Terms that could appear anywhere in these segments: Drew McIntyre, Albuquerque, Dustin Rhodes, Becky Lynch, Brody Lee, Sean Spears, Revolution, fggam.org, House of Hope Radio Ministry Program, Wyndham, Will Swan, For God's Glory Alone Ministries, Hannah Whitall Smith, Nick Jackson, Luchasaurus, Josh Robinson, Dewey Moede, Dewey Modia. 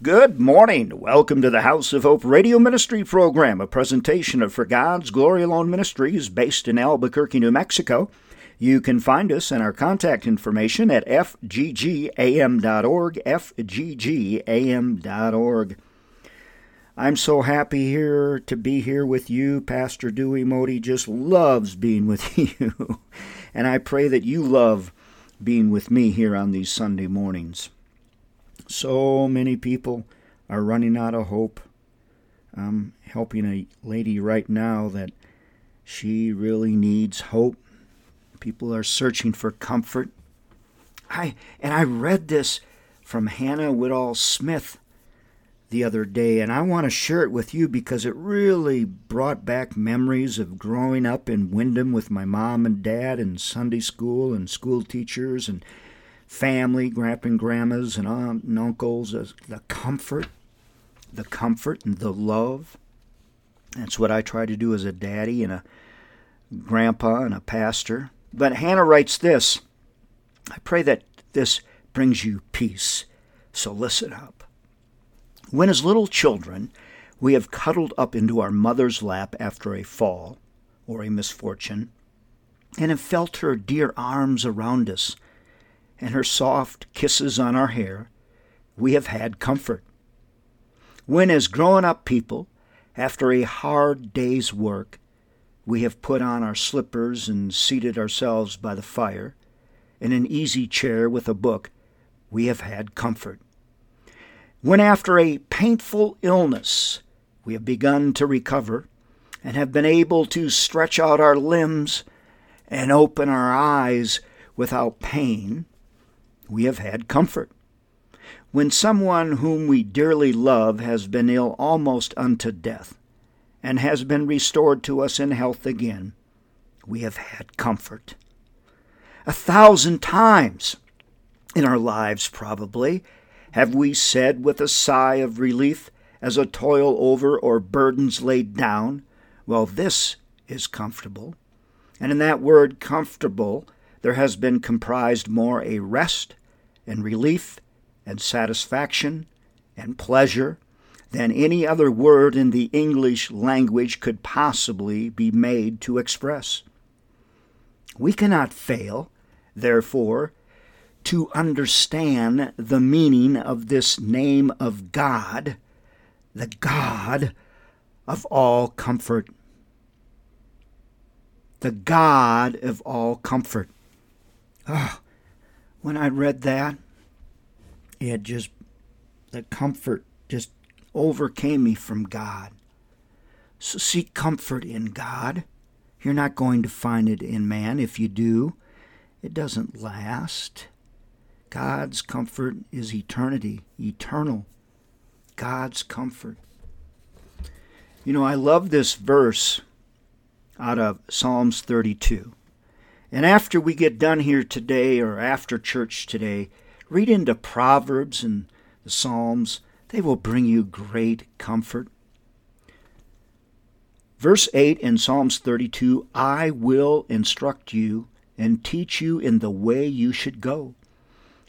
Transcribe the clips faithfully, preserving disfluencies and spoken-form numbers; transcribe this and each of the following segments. Good morning. Welcome to the House of Hope Radio Ministry Program, a presentation of For God's Glory Alone Ministries based in Albuquerque, New Mexico. You can find us and our contact information at f g g a m dot org, f g g a m dot org. I'm so happy here to be here with you. Pastor Dewey Moede just loves being with you, and I pray that you love being with me here on these Sunday mornings. So many people are running out of hope. I'm helping a lady right now that she really needs hope. People are searching for comfort. I and I read this from Hannah Whitall Smith the other day, and I want to share it with you because it really brought back memories of growing up in Wyndham with my mom and dad and Sunday school and school teachers and family, grandpa and grandmas and aunt and uncles, the comfort, the comfort and the love. That's what I try to do as a daddy and a grandpa and a pastor. But Hannah writes this, I pray that this brings you peace, so listen up. When as little children we have cuddled up into our mother's lap after a fall or a misfortune and have felt her dear arms around us and her soft kisses on our hair, we have had comfort. When, as grown-up people, after a hard day's work, we have put on our slippers and seated ourselves by the fire, in an easy chair with a book, we have had comfort. When, after a painful illness, we have begun to recover and have been able to stretch out our limbs and open our eyes without pain, we have had comfort. When someone whom we dearly love has been ill almost unto death and has been restored to us in health again, we have had comfort. A thousand times in our lives, probably, have we said with a sigh of relief as a toil over or burdens laid down, well, this is comfortable. And in that word comfortable, there has been comprised more a rest and relief and satisfaction and pleasure than any other word in the English language could possibly be made to express. We cannot fail, therefore, to understand the meaning of this name of God, the God of all comfort. The God of all comfort. Oh, when I read that, it just, the comfort just overcame me from God. So seek comfort in God. You're not going to find it in man. If you do, it doesn't last. God's comfort is eternity, eternal. God's comfort. You know, I love this verse out of Psalms thirty-two. And after we get done here today or after church today, read into Proverbs and the Psalms. They will bring you great comfort. Verse eight in Psalms thirty-two, I will instruct you and teach you in the way you should go.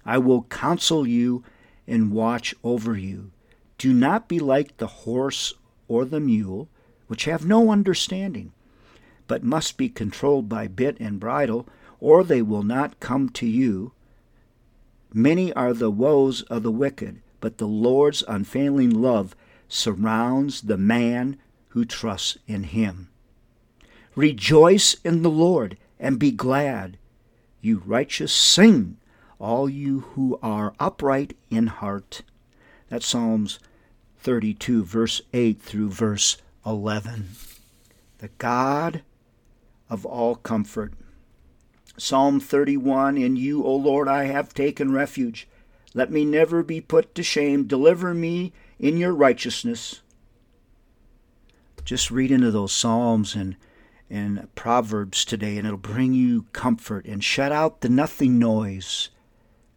I will counsel you and watch over you. Do not be like the horse or the mule, which have no understanding, but must be controlled by bit and bridle, or they will not come to you. Many are the woes of the wicked, but the Lord's unfailing love surrounds the man who trusts in him. Rejoice in the Lord and be glad. You righteous, sing, all you who are upright in heart. That's Psalms thirty-two, verse eight through verse eleven. The God of all comfort. Psalm thirty-one, in you, O Lord, I have taken refuge. Let me never be put to shame. Deliver me in your righteousness. Just read into those Psalms and, and Proverbs today, and it'll bring you comfort. And shut out the nothing noise.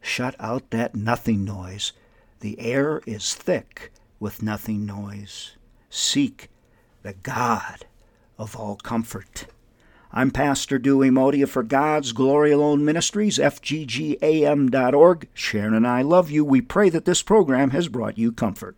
Shut out that nothing noise. The air is thick with nothing noise. Seek the God of all comfort. I'm Pastor Dewey Modia for God's Glory Alone Ministries, f g g a m dot org. Sharon and I love you. We pray that this program has brought you comfort.